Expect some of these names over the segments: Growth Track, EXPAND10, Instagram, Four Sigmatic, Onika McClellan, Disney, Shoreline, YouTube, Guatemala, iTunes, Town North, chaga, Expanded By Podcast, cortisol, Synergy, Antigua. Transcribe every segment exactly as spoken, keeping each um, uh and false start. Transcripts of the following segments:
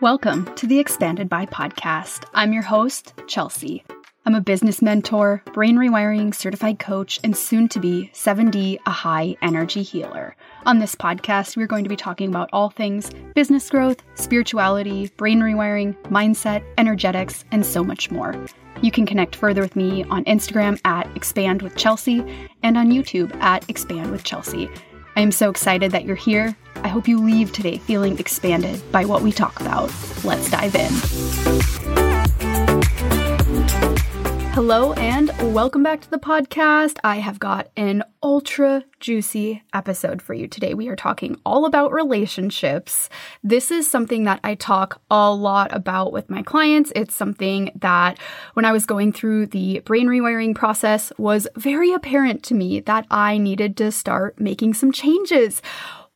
Welcome to the Expanded By Podcast. I'm your host, Chelsea. I'm a business mentor, brain rewiring certified coach, and soon to be seven D, a high energy healer. On this podcast, we're going to be talking about all things business growth, spirituality, brain rewiring, mindset, energetics, and so much more. You can connect further with me on Instagram at expand with chelsea and on YouTube at expand with chelsea. I am so excited that you're here. I hope you leave today feeling expanded by what we talk about. Let's dive in. Hello and welcome back to the podcast. I have got an ultra juicy episode for you today. We are talking all about relationships. This is something that I talk a lot about with my clients. It's something that when I was going through the brain rewiring process was very apparent to me that I needed to start making some changes.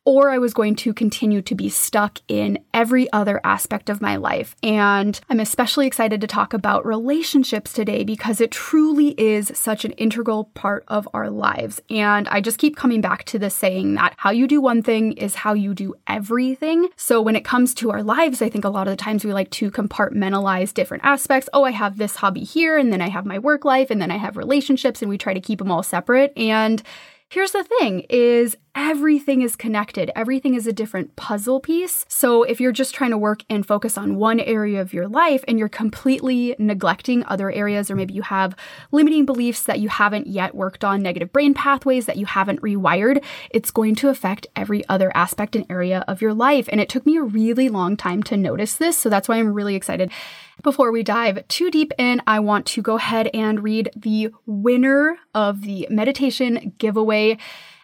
Or I was going to continue to be stuck in every other aspect of my life. And I'm especially excited to talk about relationships today because it truly is such an integral part of our lives. And I just keep coming back to this saying that how you do one thing is how you do everything. So when it comes to our lives, I think a lot of the times we like to compartmentalize different aspects. Oh, I have this hobby here, and then I have my work life, and then I have relationships, and we try to keep them all separate. And here's the thing is everything is connected. Everything is a different puzzle piece. So if you're just trying to work and focus on one area of your life and you're completely neglecting other areas, or maybe you have limiting beliefs that you haven't yet worked on, negative brain pathways that you haven't rewired, it's going to affect every other aspect and area of your life. And it took me a really long time to notice this. So that's why I'm really excited. Before we dive too deep in, I want to go ahead and read the winner of the meditation giveaway.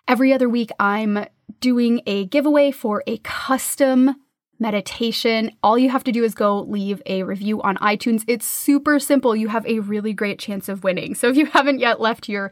Every other week, I'm doing a giveaway for a custom meditation. All you have to do is go leave a review on iTunes. It's super simple. You have a really great chance of winning. So if you haven't yet left your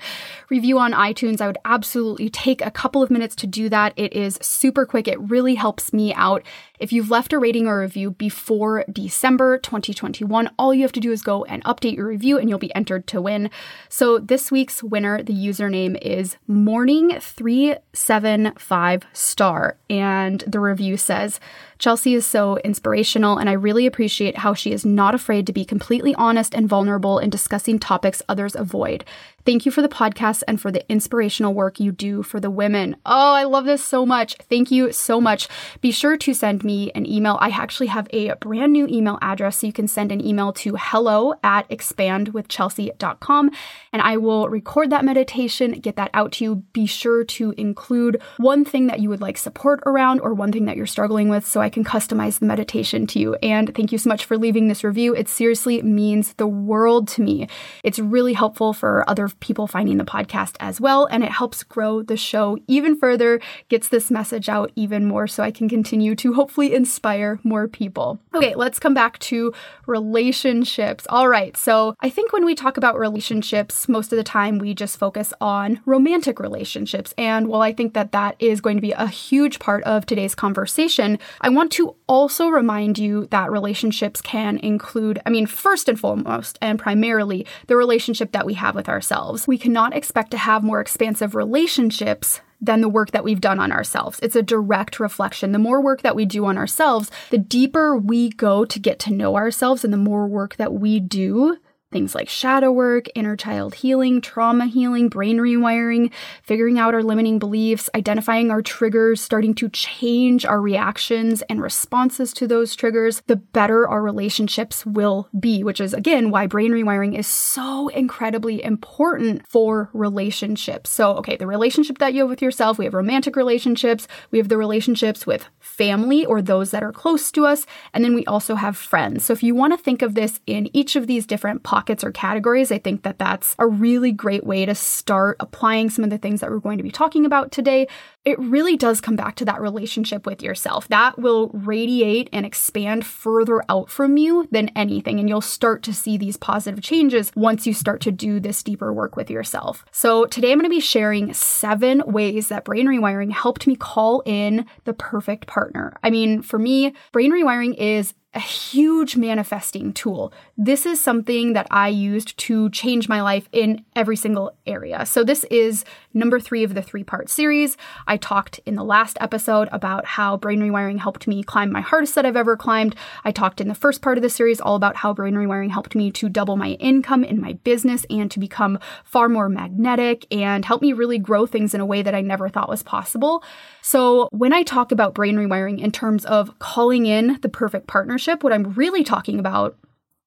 review on iTunes, I would absolutely take a couple of minutes to do that. It is super quick. It really helps me out. If you've left a rating or review before December twenty twenty-one, all you have to do is go and update your review and you'll be entered to win. So this week's winner, the username is morning three seven five star. And the review says, Chelsea is so inspirational, and I really appreciate how she is not afraid to be completely honest and vulnerable in discussing topics others avoid. Thank you for the podcast and for the inspirational work you do for the women. Oh, I love this so much. Thank you so much. Be sure to send me an email. I actually have a brand new email address, so you can send an email to hello at expand with chelsea dot com, and I will record that meditation, get that out to you. Be sure to include one thing that you would like support around or one thing that you're struggling with so I can customize the meditation to you. And thank you so much for leaving this review. It seriously means the world to me. It's really helpful for other people finding the podcast as well, and it helps grow the show even further, gets this message out even more so I can continue to hopefully inspire more people. Okay, let's come back to relationships. All right, so I think when we talk about relationships, most of the time we just focus on romantic relationships, and while I think that that is going to be a huge part of today's conversation, I want to also remind you that relationships can include, I mean, first and foremost and primarily, the relationship that we have with ourselves. We cannot expect to have more expansive relationships than the work that we've done on ourselves. It's a direct reflection. The more work that we do on ourselves, the deeper we go to get to know ourselves, and the more work that we do, things like shadow work, inner child healing, trauma healing, brain rewiring, figuring out our limiting beliefs, identifying our triggers, starting to change our reactions and responses to those triggers, the better our relationships will be, which is, again, why brain rewiring is so incredibly important for relationships. So, okay, the relationship that you have with yourself, we have romantic relationships, we have the relationships with family or those that are close to us, and then we also have friends. So if you want to think of this in each of these different pockets, Pockets or categories, I think that that's a really great way to start applying some of the things that we're going to be talking about today. It really does come back to that relationship with yourself. That will radiate and expand further out from you than anything, and you'll start to see these positive changes once you start to do this deeper work with yourself. So today I'm going to be sharing seven ways that brain rewiring helped me call in the perfect partner. I mean, for me, brain rewiring is a huge manifesting tool. This is something that I used to change my life in every single area. So this is number three of the three-part series. I talked in the last episode about how brain rewiring helped me climb my hardest that I've ever climbed. I talked in the first part of the series all about how brain rewiring helped me to double my income in my business and to become far more magnetic and help me really grow things in a way that I never thought was possible. So when I talk about brain rewiring in terms of calling in the perfect partnership, what I'm really talking about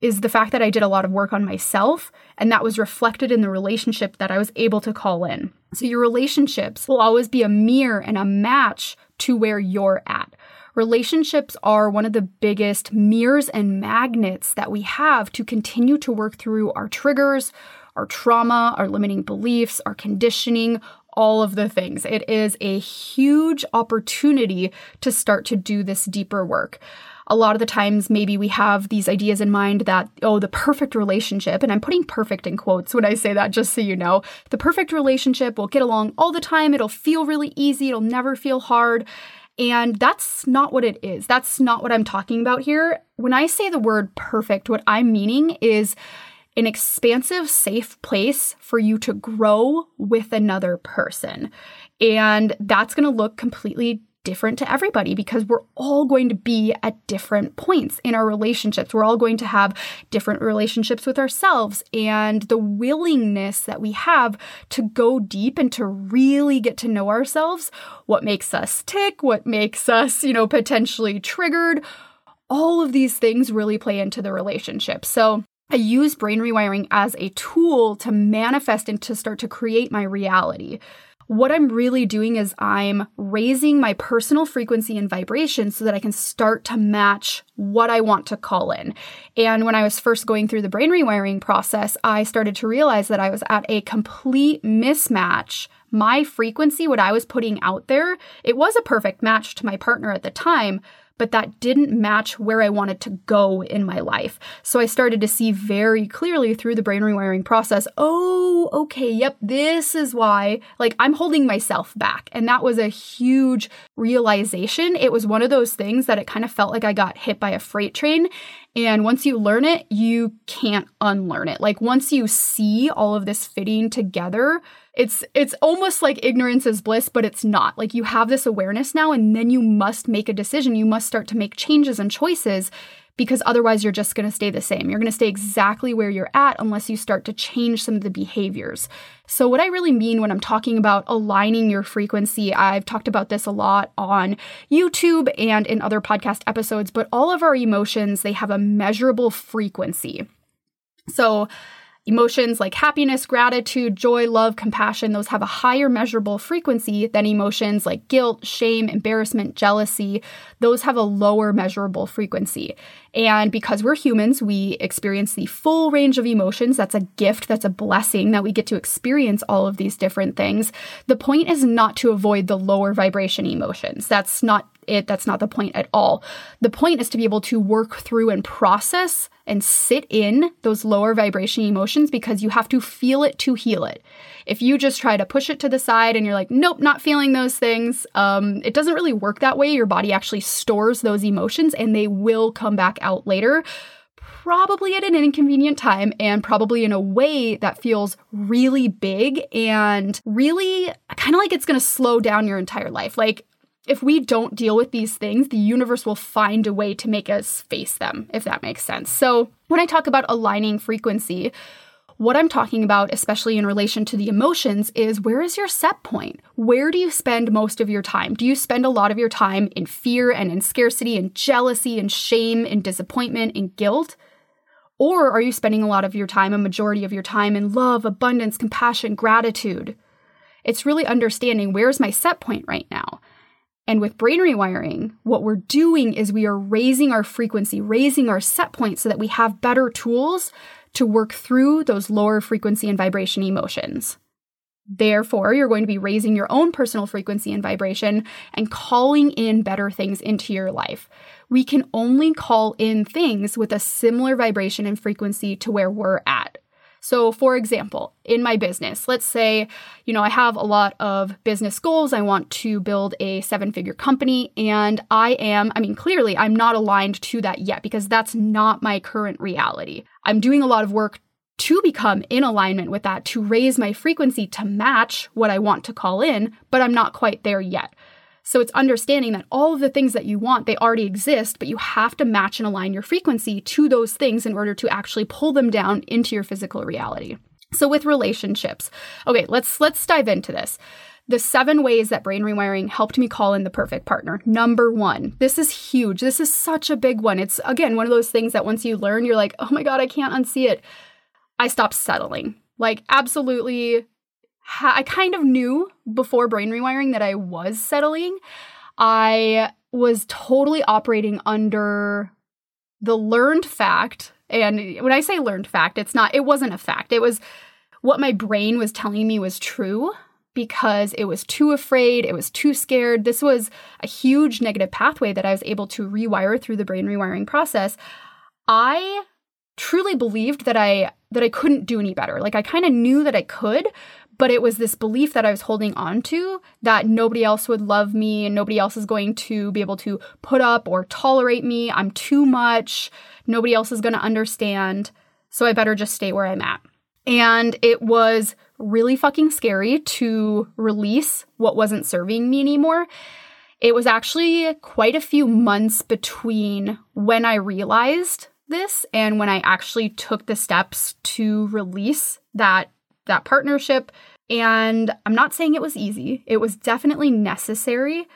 is the fact that I did a lot of work on myself, and that was reflected in the relationship that I was able to call in. So your relationships will always be a mirror and a match to where you're at. Relationships are one of the biggest mirrors and magnets that we have to continue to work through our triggers, our trauma, our limiting beliefs, our conditioning, all of the things. It is a huge opportunity to start to do this deeper work. A lot of the times, maybe we have these ideas in mind that, oh, the perfect relationship, and I'm putting perfect in quotes when I say that, just so you know, the perfect relationship will get along all the time. It'll feel really easy. It'll never feel hard. And that's not what it is. That's not what I'm talking about here. When I say the word perfect, what I'm meaning is an expansive, safe place for you to grow with another person. And that's going to look completely different to everybody, because we're all going to be at different points in our relationships. We're all going to have different relationships with ourselves, and the willingness that we have to go deep and to really get to know ourselves, what makes us tick, what makes us, you know, potentially triggered, all of these things really play into the relationship. So I use brain rewiring as a tool to manifest and to start to create my reality. What I'm really doing is I'm raising my personal frequency and vibration so that I can start to match what I want to call in. And when I was first going through the brain rewiring process, I started to realize that I was at a complete mismatch. My frequency, what I was putting out there, it was a perfect match to my partner at the time, but that didn't match where I wanted to go in my life. So I started to see very clearly through the brain rewiring process, oh, okay, yep, this is why, like, I'm holding myself back. And that was a huge realization. It was one of those things that it kind of felt like I got hit by a freight train. And once you learn it, you can't unlearn it. Like, once you see all of this fitting together, it's it's almost like ignorance is bliss, but it's not. Like, you have this awareness now, and then you must make a decision. You must start to make changes and choices, because otherwise you're just going to stay the same. You're going to stay exactly where you're at unless you start to change some of the behaviors. So what I really mean when I'm talking about aligning your frequency, I've talked about this a lot on YouTube and in other podcast episodes, but all of our emotions, they have a measurable frequency. So emotions like happiness, gratitude, joy, love, compassion, those have a higher measurable frequency than emotions like guilt, shame, embarrassment, jealousy. Those have a lower measurable frequency. And because we're humans, we experience the full range of emotions. That's a gift. That's a blessing that we get to experience all of these different things. The point is not to avoid the lower vibration emotions. That's not it. That's not the point at all. The point is to be able to work through and process and sit in those lower vibration emotions, because you have to feel it to heal it. If you just try to push it to the side and you're like, nope, not feeling those things, um, it doesn't really work that way. Your body actually stores those emotions, and they will come back out later, probably at an inconvenient time and probably in a way that feels really big and really kind of like it's going to slow down your entire life. Like, if we don't deal with these things, the universe will find a way to make us face them, if that makes sense. So when I talk about aligning frequency, what I'm talking about, especially in relation to the emotions, is where is your set point? Where do you spend most of your time? Do you spend a lot of your time in fear and in scarcity and jealousy and shame and disappointment and guilt? Or are you spending a lot of your time, a majority of your time, in love, abundance, compassion, gratitude? It's really understanding, where's my set point right now? And with brain rewiring, what we're doing is we are raising our frequency, raising our set point so that we have better tools to work through those lower frequency and vibration emotions. Therefore, you're going to be raising your own personal frequency and vibration and calling in better things into your life. We can only call in things with a similar vibration and frequency to where we're at. So for example, in my business, let's say, you know, I have a lot of business goals. I want to build a seven-figure company, and I am, I mean, clearly I'm not aligned to that yet because that's not my current reality. I'm doing a lot of work to become in alignment with that, to raise my frequency to match what I want to call in, but I'm not quite there yet. So it's understanding that all of the things that you want, they already exist, but you have to match and align your frequency to those things in order to actually pull them down into your physical reality. So with relationships, okay, let's let's dive into this. The seven ways that brain rewiring helped me call in the perfect partner. Number one, this is huge. This is such a big one. It's, again, one of those things that once you learn, you're like, oh my God, I can't unsee it. I stopped settling. Like, absolutely, ha- I kind of knew before brain rewiring that I was settling. I was totally operating under the learned fact. And when I say learned fact, it's not, it wasn't a fact. It was what my brain was telling me was true because it was too afraid. It was too scared. This was a huge negative pathway that I was able to rewire through the brain rewiring process. I truly believed that I that I couldn't do any better. Like, I kind of knew that I could, but it was this belief that I was holding on to that nobody else would love me and nobody else is going to be able to put up or tolerate me. I'm too much. Nobody else is going to understand. So I better just stay where I'm at. And it was really fucking scary to release what wasn't serving me anymore. It was actually quite a few months between when I realized this and when I actually took the steps to release that that partnership. And I'm not saying it was easy. It was definitely necessary,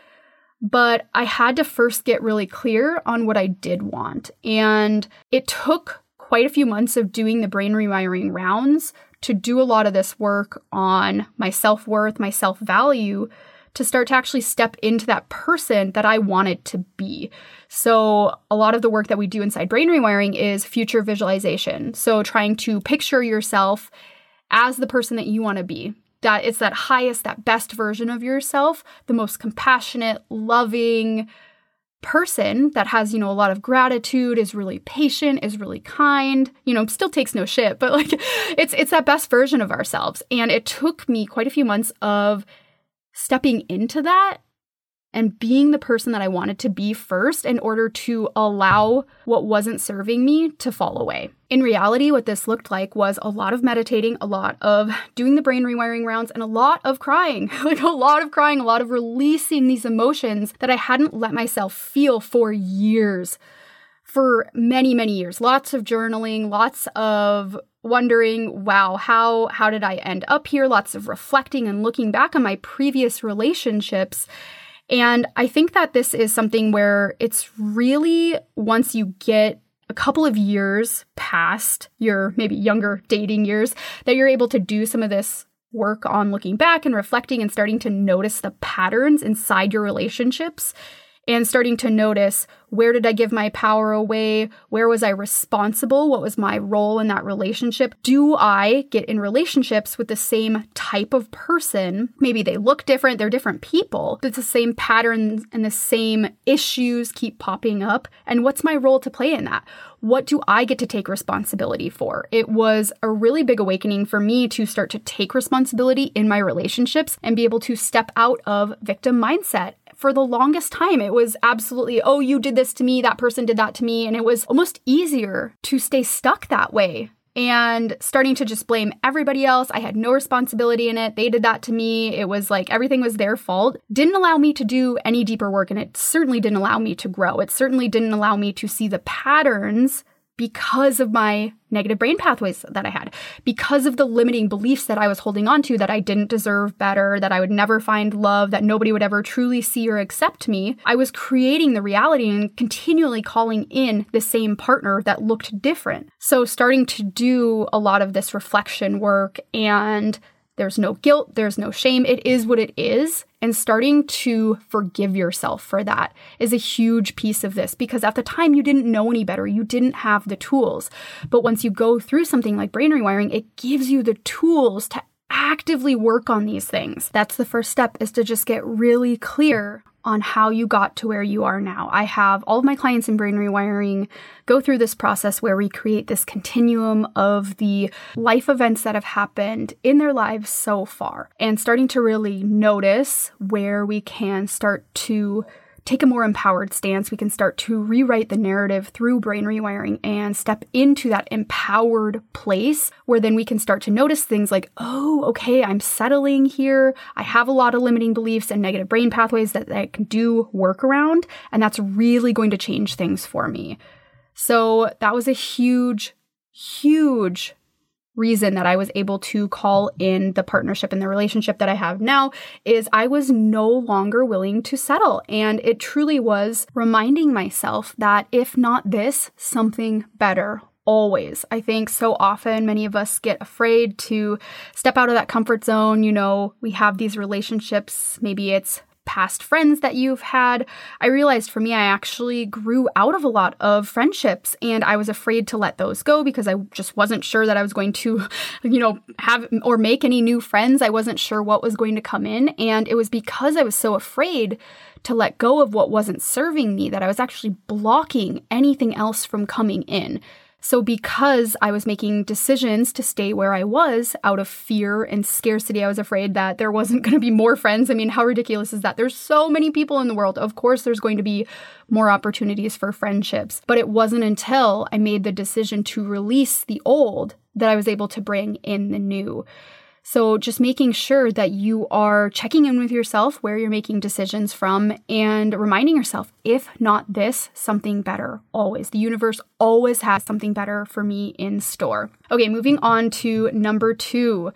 but I had to first get really clear on what I did want. And it took quite a few months of doing the brain rewiring rounds to do a lot of this work on my self-worth, my self-value, to start to actually step into that person that I wanted to be. So a lot of the work that we do inside brain rewiring is future visualization. So trying to picture yourself as the person that you want to be. That it's that highest, that best version of yourself, the most compassionate, loving person that has, you know, a lot of gratitude, is really patient, is really kind, you know, still takes no shit, but like it's it's that best version of ourselves. And it took me quite a few months of stepping into that and being the person that I wanted to be first in order to allow what wasn't serving me to fall away. In reality, what this looked like was a lot of meditating, a lot of doing the brain rewiring rounds, and a lot of crying, like a lot of crying, a lot of releasing these emotions that I hadn't let myself feel for years, for many, many years. Lots of journaling, lots of wondering, wow, how how did I end up here? Lots of reflecting and looking back on my previous relationships. And I think that this is something where it's really, once you get a couple of years past your maybe younger dating years, that you're able to do some of this work on looking back and reflecting and starting to notice the patterns inside your relationships and starting to notice, where did I give my power away? Where was I responsible? What was my role in that relationship? Do I get in relationships with the same type of person? Maybe they look different, they're different people, but the same patterns and the same issues keep popping up. And what's my role to play in that? What do I get to take responsibility for? It was a really big awakening for me to start to take responsibility in my relationships and be able to step out of victim mindset. For the longest time, it was absolutely, oh, you did this to me, that person did that to me. And it was almost easier to stay stuck that way and starting to just blame everybody else. I had no responsibility in it. They did that to me. It was like everything was their fault. Didn't allow me to do any deeper work. And it certainly didn't allow me to grow. It certainly didn't allow me to see the patterns because of my negative brain pathways that I had, because of the limiting beliefs that I was holding on to, that I didn't deserve better, that I would never find love, that nobody would ever truly see or accept me. I was creating the reality and continually calling in the same partner that looked different. So starting to do a lot of this reflection work, and there's no guilt, there's no shame. It is what it is. And starting to forgive yourself for that is a huge piece of this, because at the time you didn't know any better. You didn't have the tools. But once you go through something like brain rewiring, it gives you the tools to actively work on these things. That's the first step, is to just get really clear on how you got to where you are now. I have all of my clients in Brain Rewiring go through this process where we create this continuum of the life events that have happened in their lives so far, and starting to really notice where we can start to take a more empowered stance. We can start to rewrite the narrative through brain rewiring and step into that empowered place where then we can start to notice things like, oh, okay, I'm settling here. I have a lot of limiting beliefs and negative brain pathways that I can do work around, and that's really going to change things for me. So that was a huge, huge reason that I was able to call in the partnership and the relationship that I have now, is I was no longer willing to settle. And it truly was reminding myself that if not this, something better. Always. I think so often many of us get afraid to step out of that comfort zone. You know, we have these relationships, maybe it's past friends that you've had. I realized for me, I actually grew out of a lot of friendships, and I was afraid to let those go because I just wasn't sure that I was going to, you know, have or make any new friends. I wasn't sure what was going to come in. And it was because I was so afraid to let go of what wasn't serving me that I was actually blocking anything else from coming in. So because I was making decisions to stay where I was out of fear and scarcity, I was afraid that there wasn't going to be more friends. I mean, how ridiculous is that? There's so many people in the world. Of course, there's going to be more opportunities for friendships. But it wasn't until I made the decision to release the old that I was able to bring in the new. So just making sure that you are checking in with yourself where you're making decisions from, and reminding yourself, if not this, something better. Always. The universe always has something better for me in store. Okay, moving on to number two.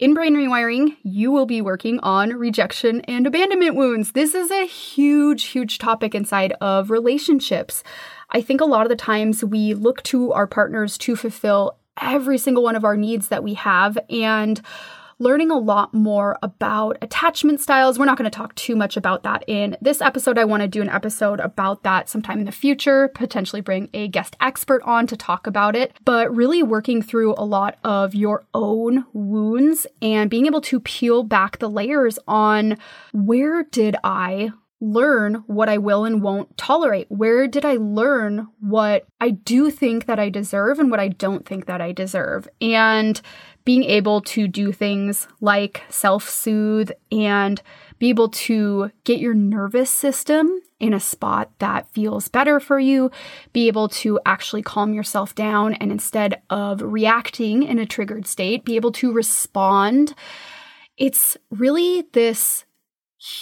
In Brain Rewiring, you will be working on rejection and abandonment wounds. This is a huge, huge topic inside of relationships. I think a lot of the times we look to our partners to fulfill every single one of our needs that we have, and learning a lot more about attachment styles. We're not going to talk too much about that in this episode. I want to do an episode about that sometime in the future, potentially bring a guest expert on to talk about it, but really working through a lot of your own wounds and being able to peel back the layers on, where did I learn what I will and won't tolerate? Where did I learn what I do think that I deserve and what I don't think that I deserve? And being able to do things like self-soothe and be able to get your nervous system in a spot that feels better for you, be able to actually calm yourself down, and instead of reacting in a triggered state, be able to respond. It's really this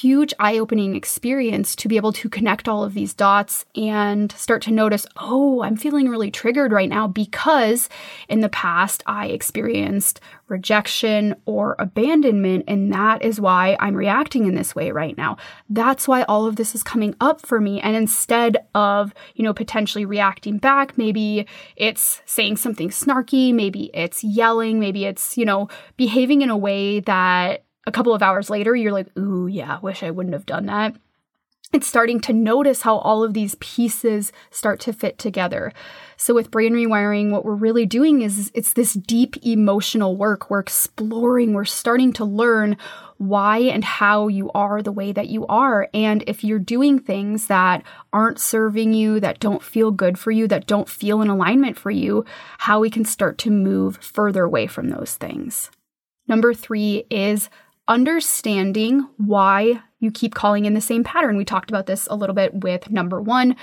huge eye-opening experience to be able to connect all of these dots and start to notice, oh, I'm feeling really triggered right now because in the past I experienced rejection or abandonment, and that is why I'm reacting in this way right now. That's why all of this is coming up for me. And instead of, you know, potentially reacting back, maybe it's saying something snarky, maybe it's yelling, maybe it's, you know, behaving in a way that a couple of hours later, you're like, ooh, yeah, wish I wouldn't have done that. It's starting to notice how all of these pieces start to fit together. So with Brain Rewiring, what we're really doing is it's this deep emotional work. We're exploring, we're starting to learn why and how you are the way that you are. And if you're doing things that aren't serving you, that don't feel good for you, that don't feel in alignment for you, how we can start to move further away from those things. Number three is understanding why you keep calling in the same pattern. We talked about this a little bit with number one,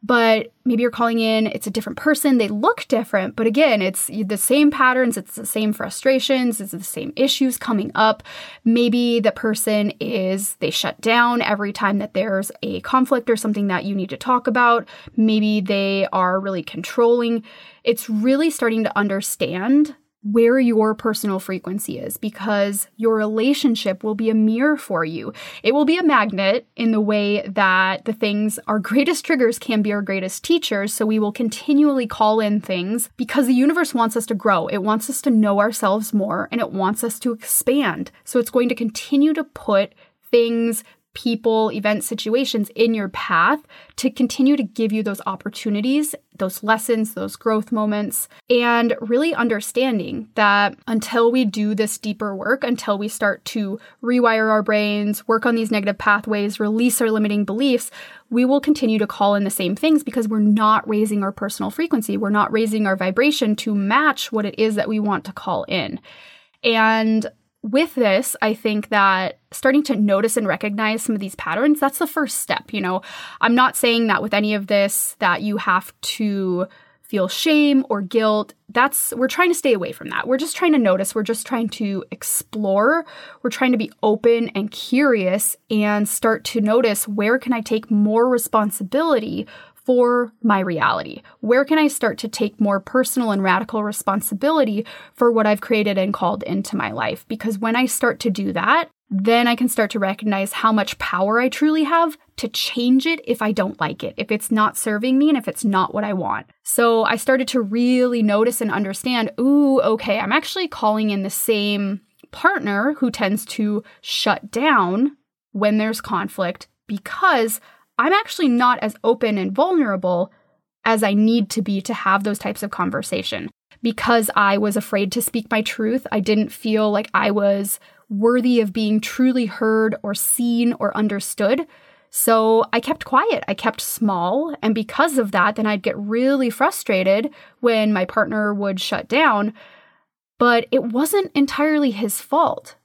but maybe you're calling in, it's a different person, they look different, but again, it's the same patterns, it's the same frustrations, it's the same issues coming up. Maybe the person is, they shut down every time that there's a conflict or something that you need to talk about. Maybe they are really controlling. It's really starting to understand where your personal frequency is, because your relationship will be a mirror for you. It will be a magnet in the way that the things, our greatest triggers can be our greatest teachers. So we will continually call in things because the universe wants us to grow. It wants us to know ourselves more, and it wants us to expand. So it's going to continue to put things, people, events, situations in your path to continue to give you those opportunities, those lessons, those growth moments, and really understanding that until we do this deeper work, until we start to rewire our brains, work on these negative pathways, release our limiting beliefs, we will continue to call in the same things because we're not raising our personal frequency. We're not raising our vibration to match what it is that we want to call in. And with this, I think that starting to notice and recognize some of these patterns, that's the first step. You know, I'm not saying that with any of this that you have to feel shame or guilt. That's, we're trying to stay away from that. We're just trying to notice. We're just trying to explore. We're trying to be open and curious and start to notice, where can I take more responsibility for my reality? Where can I start to take more personal and radical responsibility for what I've created and called into my life? Because when I start to do that, then I can start to recognize how much power I truly have to change it if I don't like it, if it's not serving me and if it's not what I want. So I started to really notice and understand, ooh, okay, I'm actually calling in the same partner who tends to shut down when there's conflict because I'm actually not as open and vulnerable as I need to be to have those types of conversation. Because I was afraid to speak my truth, I didn't feel like I was worthy of being truly heard or seen or understood. So I kept quiet. I kept small. And because of that, then I'd get really frustrated when my partner would shut down. But it wasn't entirely his fault.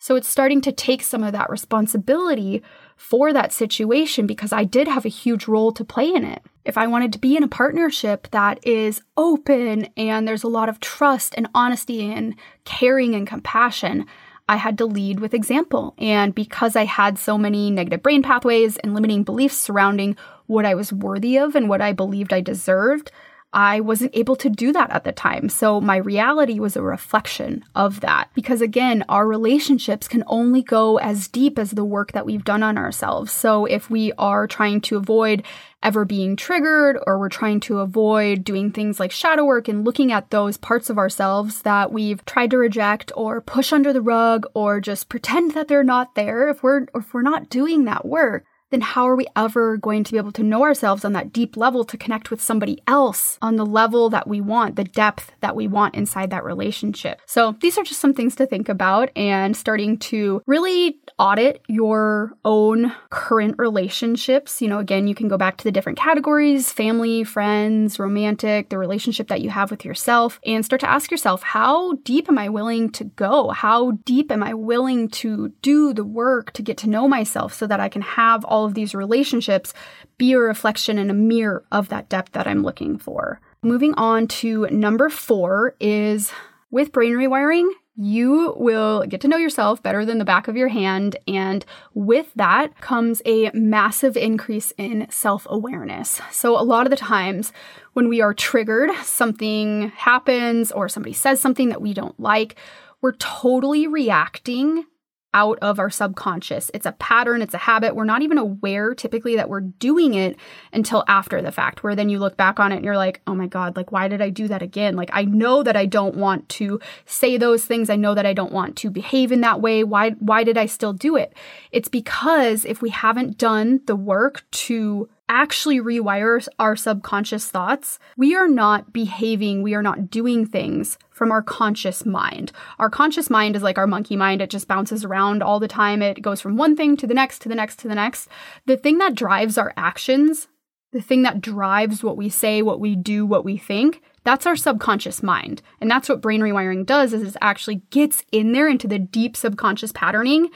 So it's starting to take some of that responsibility for that situation because I did have a huge role to play in it. If I wanted to be in a partnership that is open and there's a lot of trust and honesty and caring and compassion, I had to lead with example. And because I had so many negative brain pathways and limiting beliefs surrounding what I was worthy of and what I believed I deserved, I wasn't able to do that at the time. So my reality was a reflection of that. Because again, our relationships can only go as deep as the work that we've done on ourselves. So if we are trying to avoid ever being triggered, or we're trying to avoid doing things like shadow work and looking at those parts of ourselves that we've tried to reject or push under the rug or just pretend that they're not there, if we're if we're not doing that work, then how are we ever going to be able to know ourselves on that deep level to connect with somebody else on the level that we want, the depth that we want inside that relationship? So these are just some things to think about, and starting to really audit your own current relationships. You know, again, you can go back to the different categories: family, friends, romantic, the relationship that you have with yourself, and start to ask yourself, how deep am I willing to go? How deep am I willing to do the work to get to know myself so that I can have all All of these relationships be a reflection and a mirror of that depth that I'm looking for? Moving on to number four is, with brain rewiring, you will get to know yourself better than the back of your hand. And with that comes a massive increase in self-awareness. So a lot of the times when we are triggered, something happens or somebody says something that we don't like, we're totally reacting out of our subconscious. It's a pattern, it's a habit. We're not even aware typically that we're doing it until after the fact, where then you look back on it and you're like, oh my God, like, why did I do that again? Like, I know that I don't want to say those things. I know that I don't want to behave in that way. Why, why did I still do it? It's because if we haven't done the work to actually rewire our subconscious thoughts, we are not behaving, we are not doing things from our conscious mind. Our conscious mind is like our monkey mind. It just bounces around all the time. It goes from one thing to the next, to the next, to the next. The thing that drives our actions, the thing that drives what we say, what we do, what we think, that's our subconscious mind. And that's what brain rewiring does, is it actually gets in there into the deep subconscious patterning,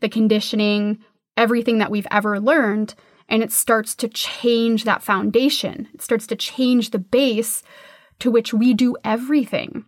the conditioning, everything that we've ever learned. And it starts to change that foundation. It starts to change the base to which we do everything.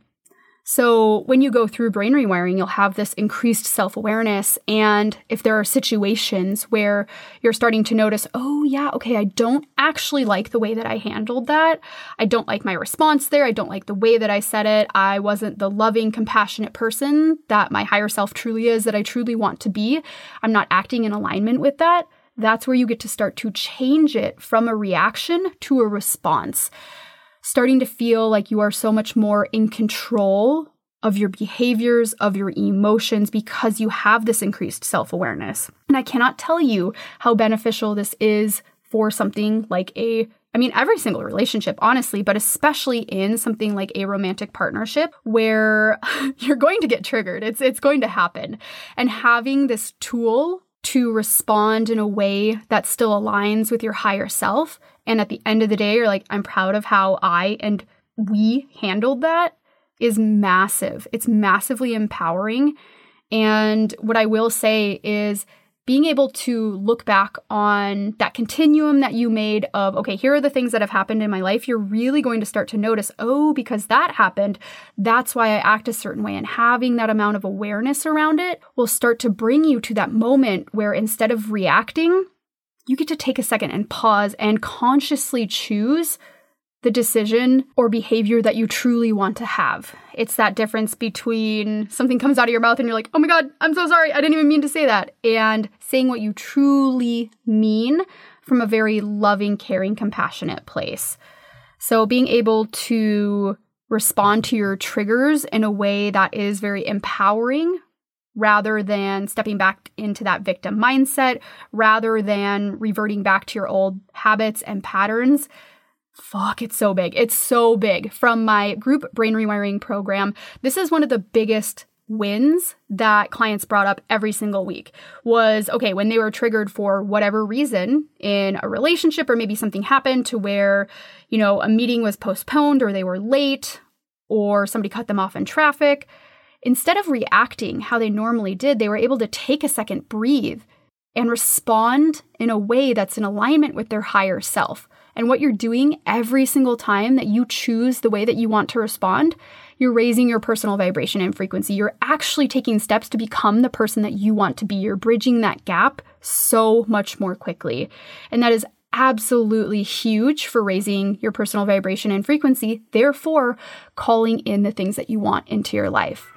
So when you go through brain rewiring, you'll have this increased self-awareness. And if there are situations where you're starting to notice, oh yeah, okay, I don't actually like the way that I handled that. I don't like my response there. I don't like the way that I said it. I wasn't the loving, compassionate person that my higher self truly is, that I truly want to be. I'm not acting in alignment with that. That's where you get to start to change it from a reaction to a response. Starting to feel like you are so much more in control of your behaviors, of your emotions, because you have this increased self-awareness. And I cannot tell you how beneficial this is for something like a, I mean, every single relationship, honestly, but especially in something like a romantic partnership where you're going to get triggered. It's it's going to happen. And having this tool to respond in a way that still aligns with your higher self. And at the end of the day, you're like, I'm proud of how I and we handled that is massive. It's massively empowering. And what I will say is being able to look back on that continuum that you made of, okay, here are the things that have happened in my life. You're really going to start to notice, oh, because that happened, that's why I act a certain way. And having that amount of awareness around it will start to bring you to that moment where instead of reacting, you get to take a second and pause and consciously choose the decision or behavior that you truly want to have. It's that difference between something comes out of your mouth and you're like, oh my God, I'm so sorry. I didn't even mean to say that. And saying what you truly mean from a very loving, caring, compassionate place. So being able to respond to your triggers in a way that is very empowering rather than stepping back into that victim mindset, rather than reverting back to your old habits and patterns. Fuck, it's so big. It's so big. From my group brain rewiring program, this is one of the biggest wins that clients brought up every single week was, okay, when they were triggered for whatever reason in a relationship or maybe something happened to where, you know, a meeting was postponed or they were late or somebody cut them off in traffic, instead of reacting how they normally did, they were able to take a second, breathe, and respond in a way that's in alignment with their higher self. And what you're doing every single time that you choose the way that you want to respond, you're raising your personal vibration and frequency. You're actually taking steps to become the person that you want to be. You're bridging that gap so much more quickly. And that is absolutely huge for raising your personal vibration and frequency, therefore calling in the things that you want into your life.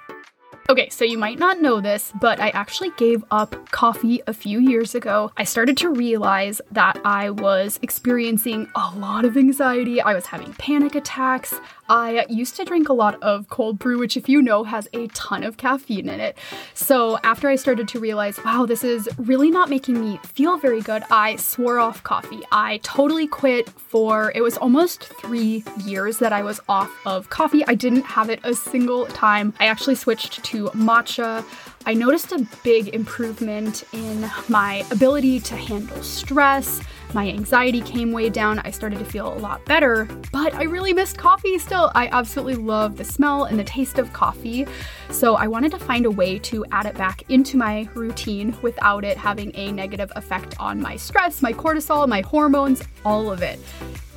Okay, so you might not know this, but I actually gave up coffee a few years ago. I started to realize that I was experiencing a lot of anxiety. I was having panic attacks. I used to drink a lot of cold brew, which if you know has a ton of caffeine in it. So after I started to realize, wow, this is really not making me feel very good, I swore off coffee. I totally quit for, it was almost three years that I was off of coffee. I didn't have it a single time. I actually switched to to matcha. I noticed a big improvement in my ability to handle stress. My anxiety came way down. I started to feel a lot better, but I really missed coffee still. I absolutely love the smell and the taste of coffee. So I wanted to find a way to add it back into my routine without it having a negative effect on my stress, my cortisol, my hormones, all of it.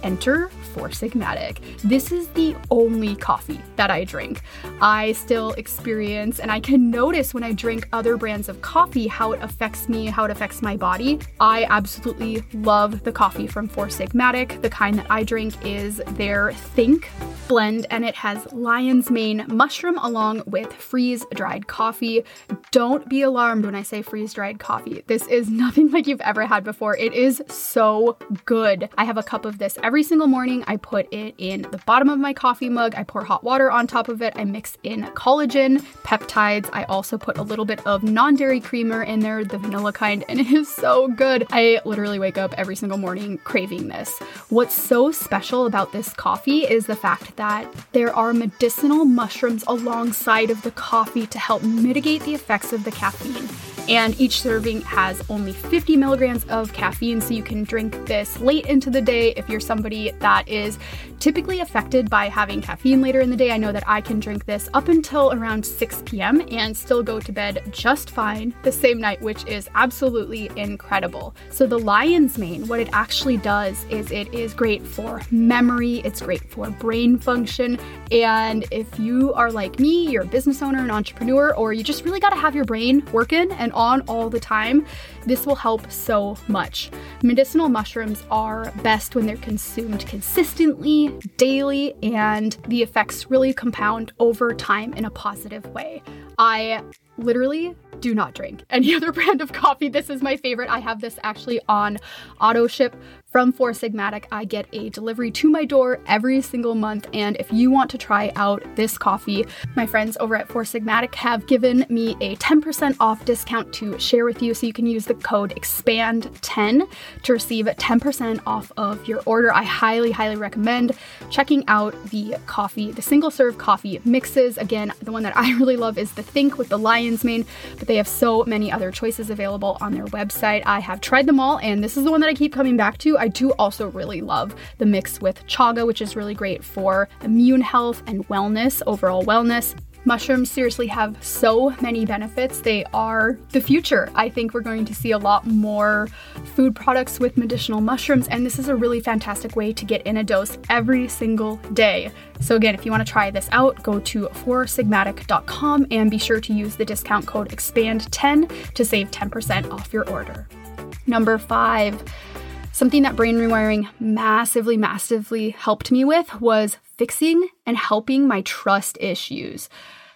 Enter Four Sigmatic. This is the only coffee that I drink. I still experience, and I can notice when I drink other brands of coffee, how it affects me, how it affects my body. I absolutely love the coffee from Four Sigmatic. The kind that I drink is their Think blend, and it has lion's mane mushroom along with freeze-dried coffee. Don't be alarmed when I say freeze-dried coffee. This is nothing like you've ever had before. It is so good. I have a cup of this every Every single morning, I put it in the bottom of my coffee mug. I pour hot water on top of it. I mix in collagen, peptides. I also put a little bit of non-dairy creamer in there, the vanilla kind, and it is so good. I literally wake up every single morning craving this. What's so special about this coffee is the fact that there are medicinal mushrooms alongside of the coffee to help mitigate the effects of the caffeine. And each serving has only fifty milligrams of caffeine, so you can drink this late into the day if you're somebody that is typically affected by having caffeine later in the day. I know that I can drink this up until around six p.m. and still go to bed just fine the same night, which is absolutely incredible. So the lion's mane, what it actually does is it is great for memory, it's great for brain function, and if you are like me, you're a business owner, an entrepreneur, or you just really got to have your brain working and on all the time, this will help so much. Medicinal mushrooms are best when they're consumed consistently, daily, and the effects really compound over time in a positive way. I literally do not drink any other brand of coffee. This is my favorite. I have this actually on auto ship from Four Sigmatic. I get a delivery to my door every single month. And if you want to try out this coffee, my friends over at Four Sigmatic have given me a ten percent off discount to share with you. So you can use the code expand ten to receive ten percent off of your order. I highly, highly recommend checking out the coffee, the single serve coffee mixes. Again, the one that I really love is the Think with the lion's mane, but they have so many other choices available on their website. I have tried them all, and this is the one that I keep coming back to. I do also really love the mix with chaga, which is really great for immune health and wellness, overall wellness. Mushrooms seriously have so many benefits. They are the future. I think we're going to see a lot more food products with medicinal mushrooms, and this is a really fantastic way to get in a dose every single day. So again, if you want to try this out, go to four sigmatic dot com and be sure to use the discount code expand ten to save ten percent off your order. Number five, something that brain rewiring massively, massively helped me with was fixing and helping my trust issues.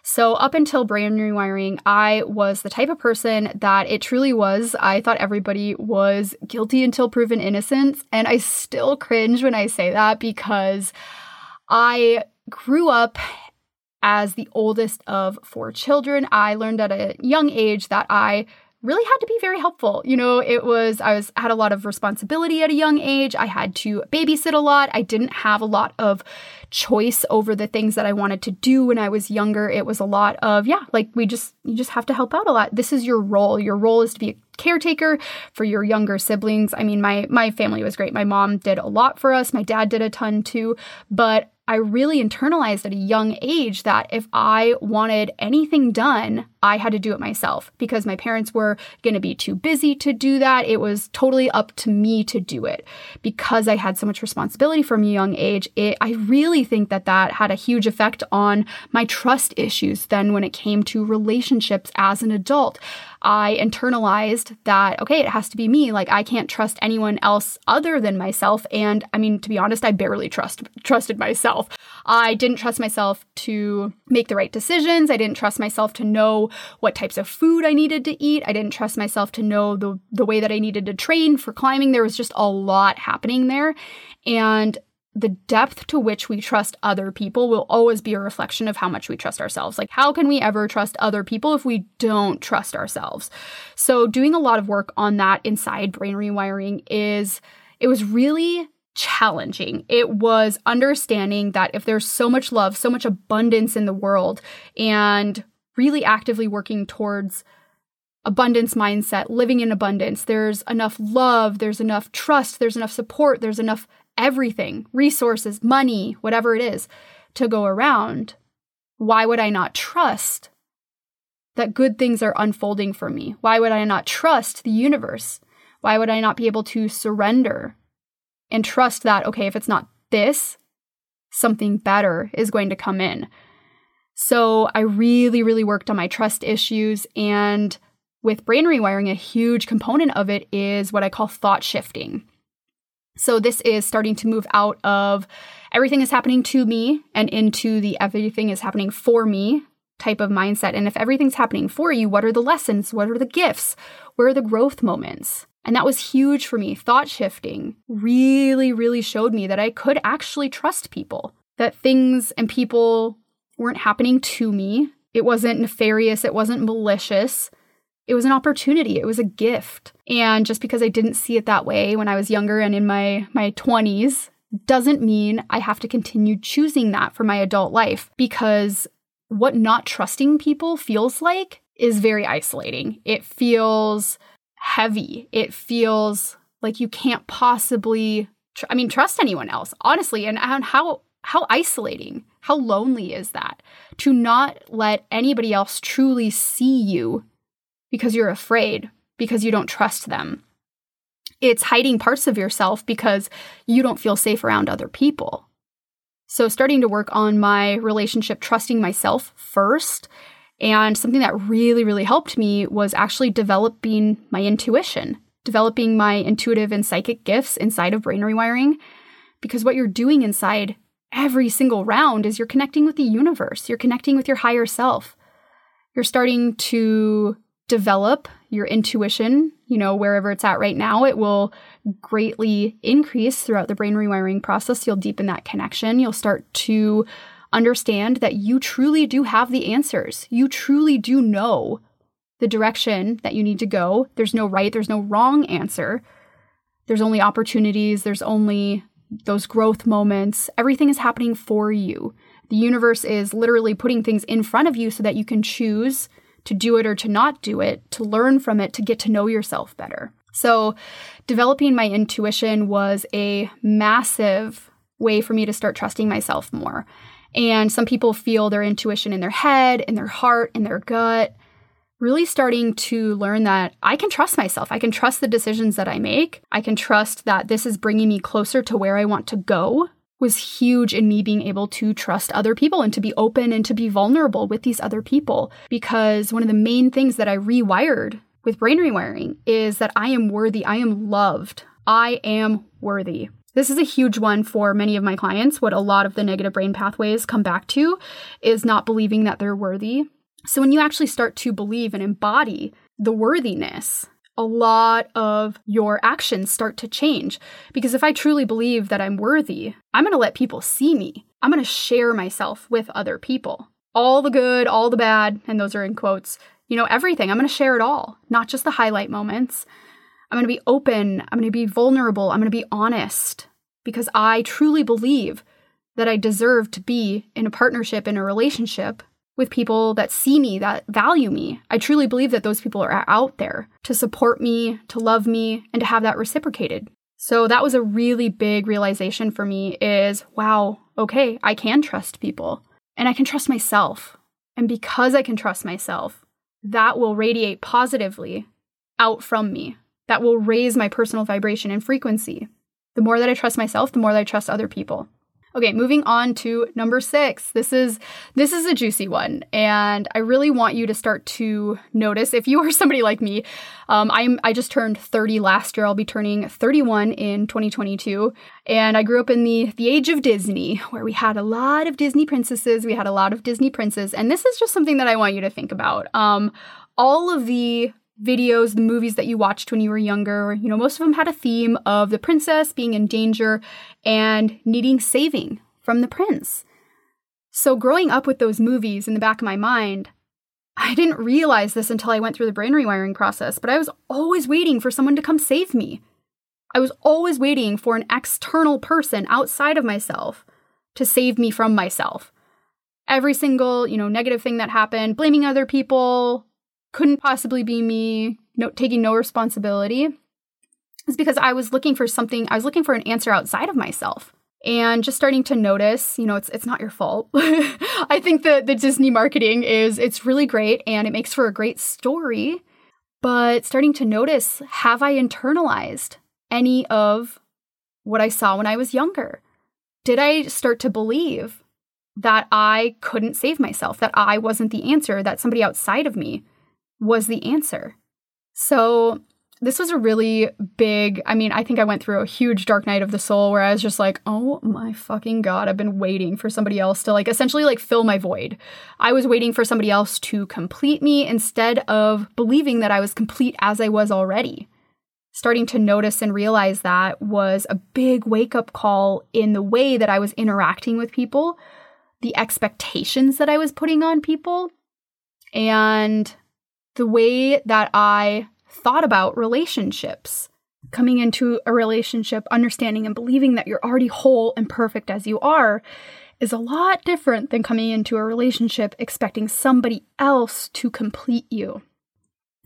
So up until brain rewiring, I was the type of person that it truly was. I thought everybody was guilty until proven innocent. And I still cringe when I say that because I grew up as the oldest of four children. I learned at a young age that I really had to be very helpful. You know, it was, I was had a lot of responsibility at a young age. I had to babysit a lot. I didn't have a lot of choice over the things that I wanted to do when I was younger. It was a lot of, yeah, like we just, you just have to help out a lot. This is your role. Your role is to be a caretaker for your younger siblings. I mean, my, my family was great. My mom did a lot for us. My dad did a ton too, but I really internalized at a young age that if I wanted anything done, I had to do it myself because my parents were going to be too busy to do that. It was totally up to me to do it because I had so much responsibility from a young age. It, I really think that that had a huge effect on my trust issues. Then when it came to relationships as an adult, I internalized that, okay, it has to be me. Like I can't trust anyone else other than myself. And I mean, to be honest, I barely trust trusted myself. I didn't trust myself to make the right decisions. I didn't trust myself to know what types of food I needed to eat. I didn't trust myself to know the, the way that I needed to train for climbing. There was just a lot happening there. And the depth to which we trust other people will always be a reflection of how much we trust ourselves. Like, how can we ever trust other people if we don't trust ourselves? So doing a lot of work on that inside brain rewiring is, it was really challenging. It was understanding that if there's so much love, so much abundance in the world, and really actively working towards abundance mindset, living in abundance, there's enough love, there's enough trust, there's enough support, there's enough everything, resources, money, whatever it is, to go around. Why would I not trust that good things are unfolding for me? Why would I not trust the universe? Why would I not be able to surrender and trust that, okay, if it's not this, something better is going to come in? So I really, really worked on my trust issues. And with brain rewiring, a huge component of it is what I call thought shifting. So this is starting to move out of everything is happening to me and into the everything is happening for me type of mindset. And if everything's happening for you, what are the lessons? What are the gifts? Where are the growth moments? And that was huge for me. Thought shifting really, really showed me that I could actually trust people, that things and people weren't happening to me. It wasn't nefarious. It wasn't malicious. It was an opportunity. It was a gift. And just because I didn't see it that way when I was younger and in my, my twenties doesn't mean I have to continue choosing that for my adult life, because what not trusting people feels like is very isolating. It feels heavy. It feels like you can't possibly, tr- I mean, trust anyone else, honestly. And, and how how isolating, how lonely is that to not let anybody else truly see you because you're afraid, because you don't trust them. It's hiding parts of yourself because you don't feel safe around other people. So starting to work on my relationship, trusting myself first. And something that really, really helped me was actually developing my intuition, developing my intuitive and psychic gifts inside of brain rewiring. Because what you're doing inside every single round is you're connecting with the universe. You're connecting with your higher self. You're starting to develop your intuition, you know, wherever it's at right now, it will greatly increase throughout the brain rewiring process. You'll deepen that connection. You'll start to understand that you truly do have the answers. You truly do know the direction that you need to go. There's no right, there's no wrong answer. There's only opportunities. There's only those growth moments. Everything is happening for you. The universe is literally putting things in front of you so that you can choose to do it or to not do it, to learn from it, to get to know yourself better. So developing my intuition was a massive way for me to start trusting myself more. And some people feel their intuition in their head, in their heart, in their gut. Really starting to learn that I can trust myself. I can trust the decisions that I make. I can trust that this is bringing me closer to where I want to go was huge in me being able to trust other people and to be open and to be vulnerable with these other people. Because one of the main things that I rewired with brain rewiring is that I am worthy. I am loved. I am worthy. This is a huge one for many of my clients. What a lot of the negative brain pathways come back to is not believing that they're worthy. So when you actually start to believe and embody the worthiness, a lot of your actions start to change. Because if I truly believe that I'm worthy, I'm going to let people see me. I'm going to share myself with other people. All the good, all the bad, and those are in quotes, you know, everything. I'm going to share it all, not just the highlight moments. I'm going to be open. I'm going to be vulnerable. I'm going to be honest because I truly believe that I deserve to be in a partnership, in a relationship with people that see me, that value me. I truly believe that those people are out there to support me, to love me, and to have that reciprocated. So that was a really big realization for me is, wow, okay, I can trust people and I can trust myself. And because I can trust myself, that will radiate positively out from me. That will raise my personal vibration and frequency. The more that I trust myself, the more that I trust other people. Okay, moving on to number six. This is this is a juicy one, and I really want you to start to notice. If you are somebody like me, um, I'm I just turned thirty last year. I'll be turning thirty-one in twenty twenty-two, and I grew up in the the age of Disney, where we had a lot of Disney princesses. We had a lot of Disney princes, and this is just something that I want you to think about. Um, all of the videos, the movies that you watched when you were younger, you know, most of them had a theme of the princess being in danger and needing saving from the prince. So growing up with those movies in the back of my mind, I didn't realize this until I went through the brain rewiring process, but I was always waiting for someone to come save me. I was always waiting for an external person outside of myself to save me from myself. Every single, you know, negative thing that happened, blaming other people, couldn't possibly be me, no, taking no responsibility, is because I was looking for something, I was looking for an answer outside of myself. And just starting to notice, you know, it's it's not your fault. I think that the Disney marketing is, it's really great and it makes for a great story, but starting to notice, have I internalized any of what I saw when I was younger? Did I start to believe that I couldn't save myself, that I wasn't the answer, that somebody outside of me was the answer? So this was a really big, I mean, I think I went through a huge dark night of the soul where I was just like, oh my fucking God, I've been waiting for somebody else to like essentially like fill my void. I was waiting for somebody else to complete me instead of believing that I was complete as I was already. Starting to notice and realize that was a big wake-up call in the way that I was interacting with people, the expectations that I was putting on people, and the way that I thought about relationships, coming into a relationship, understanding and believing that you're already whole and perfect as you are is a lot different than coming into a relationship expecting somebody else to complete you.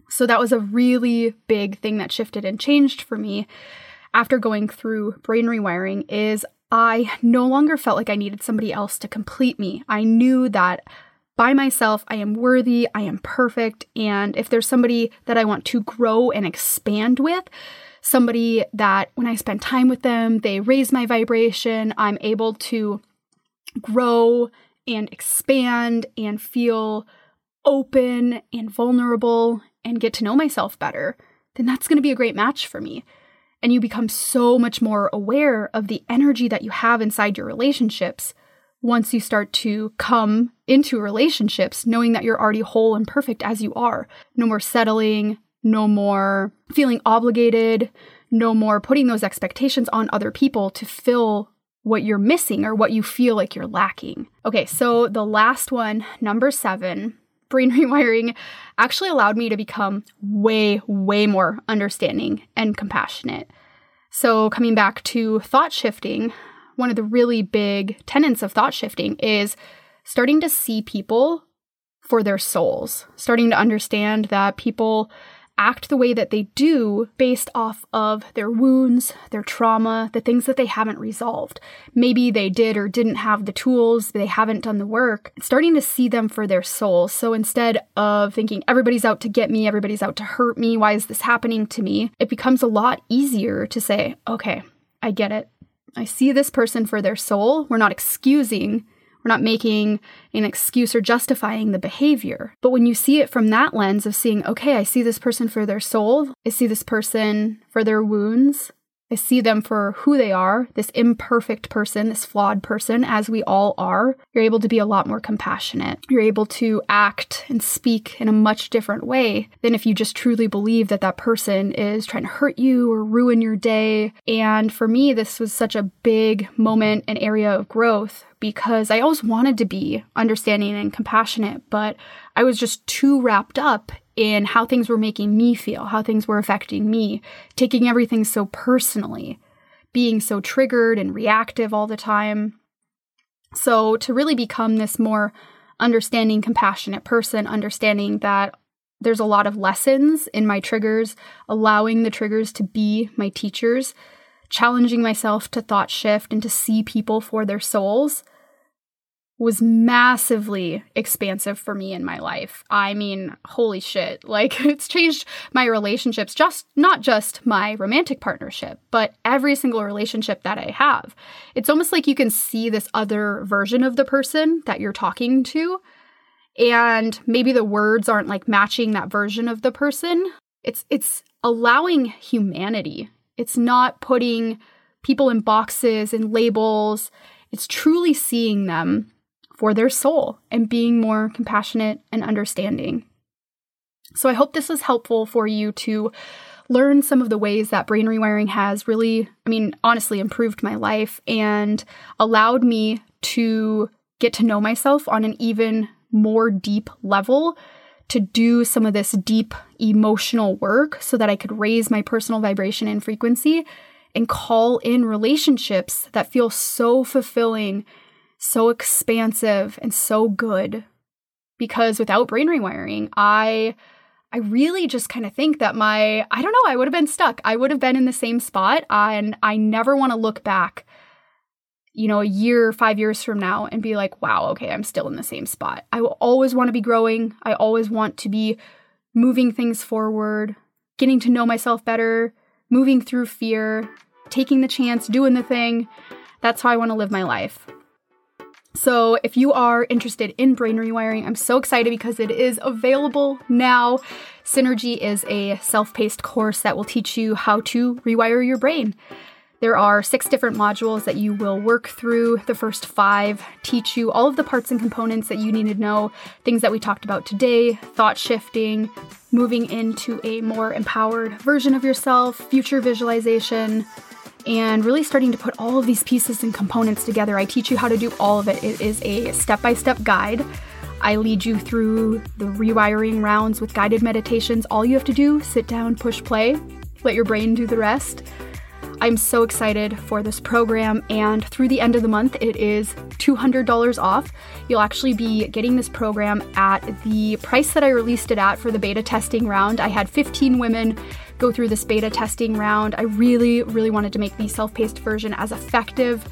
So that was a really big thing that shifted and changed for me after going through brain rewiring is I no longer felt like I needed somebody else to complete me. I knew that by myself, I am worthy, I am perfect, and if there's somebody that I want to grow and expand with, somebody that when I spend time with them, they raise my vibration, I'm able to grow and expand and feel open and vulnerable and get to know myself better, then that's going to be a great match for me. And you become so much more aware of the energy that you have inside your relationships once you start to come into relationships knowing that you're already whole and perfect as you are. No more settling, no more feeling obligated, no more putting those expectations on other people to fill what you're missing or what you feel like you're lacking. Okay, so the last one, number seven, brain rewiring, actually allowed me to become way, way more understanding and compassionate. So coming back to thought shifting, one of the really big tenets of thought shifting is starting to see people for their souls, starting to understand that people act the way that they do based off of their wounds, their trauma, the things that they haven't resolved. Maybe they did or didn't have the tools, they haven't done the work. It's starting to see them for their souls. So instead of thinking everybody's out to get me, everybody's out to hurt me, why is this happening to me? It becomes a lot easier to say, okay, I get it. I see this person for their soul. We're not excusing, we're not making an excuse or justifying the behavior. But when you see it from that lens of seeing, okay, I see this person for their soul, I see this person for their wounds, I see them for who they are, this imperfect person, this flawed person, as we all are, you're able to be a lot more compassionate. You're able to act and speak in a much different way than if you just truly believe that that person is trying to hurt you or ruin your day. And for me, this was such a big moment and area of growth because I always wanted to be understanding and compassionate, but I was just too wrapped up in how things were making me feel, how things were affecting me, taking everything so personally, being so triggered and reactive all the time. So to really become this more understanding, compassionate person, understanding that there's a lot of lessons in my triggers, allowing the triggers to be my teachers, challenging myself to thought shift and to see people for their souls was massively expansive for me in my life. I mean, holy shit. Like, it's changed my relationships, just not just my romantic partnership, but every single relationship that I have. It's almost like you can see this other version of the person that you're talking to, and maybe the words aren't like matching that version of the person. It's it's allowing humanity. It's not putting people in boxes and labels. It's truly seeing them for their soul and being more compassionate and understanding. So I hope this was helpful for you to learn some of the ways that brain rewiring has really, I mean, honestly improved my life and allowed me to get to know myself on an even more deep level, to do some of this deep emotional work so that I could raise my personal vibration and frequency and call in relationships that feel so fulfilling, so expansive, and so good. Because without brain rewiring, I I really just kind of think that my, I don't know, I would have been stuck. I would have been in the same spot, and I never want to look back, you know, a year, five years from now and be like, wow, okay, I'm still in the same spot. I will always want to be growing. I always want to be moving things forward, getting to know myself better, moving through fear, taking the chance, doing the thing. That's how I want to live my life. So if you are interested in brain rewiring, I'm so excited because it is available now. Synergy is a self-paced course that will teach you how to rewire your brain. There are six different modules that you will work through. The first five teach you all of the parts and components that you need to know, things that we talked about today, thought shifting, moving into a more empowered version of yourself, future visualization, and really starting to put all of these pieces and components together. I teach you how to do all of it. It is a step-by-step guide. I lead you through the rewiring rounds with guided meditations. All you have to do, sit down, push play, let your brain do the rest. I'm so excited for this program, and through the end of the month, it is two hundred dollars off. You'll actually be getting this program at the price that I released it at for the beta testing round. I had fifteen women go through this beta testing round. I really, really wanted to make the self-paced version as effective,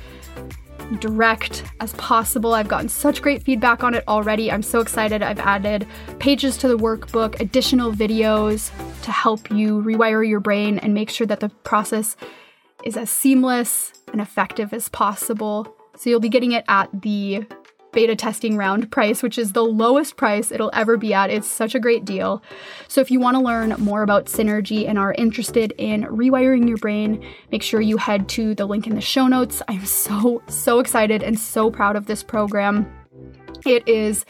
direct as possible. I've gotten such great feedback on it already. I'm so excited. I've added pages to the workbook, additional videos to help you rewire your brain and make sure that the process is as seamless and effective as possible. So you'll be getting it at the beta testing round price, which is the lowest price it'll ever be at. It's such a great deal. So if you want to learn more about Synergy and are interested in rewiring your brain, make sure you head to the link in the show notes. I'm so, so excited and so proud of this program. It is,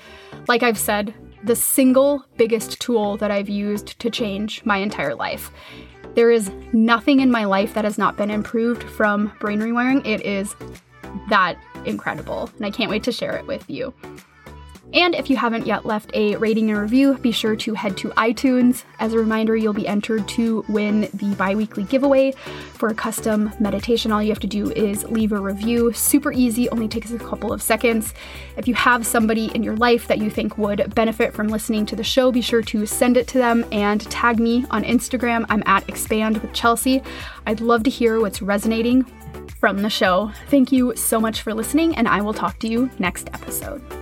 like I've said, the single biggest tool that I've used to change my entire life. There is nothing in my life that has not been improved from brain rewiring. It is that incredible, and I can't wait to share it with you. And if you haven't yet left a rating and review, be sure to head to iTunes. As a reminder, you'll be entered to win the bi-weekly giveaway for a custom meditation. All you have to do is leave a review. Super easy, only takes a couple of seconds. If you have somebody in your life that you think would benefit from listening to the show, be sure to send it to them and tag me on Instagram. I'm at expand with chelsea. I'd love to hear what's resonating from the show. Thank you so much for listening, and I will talk to you next episode.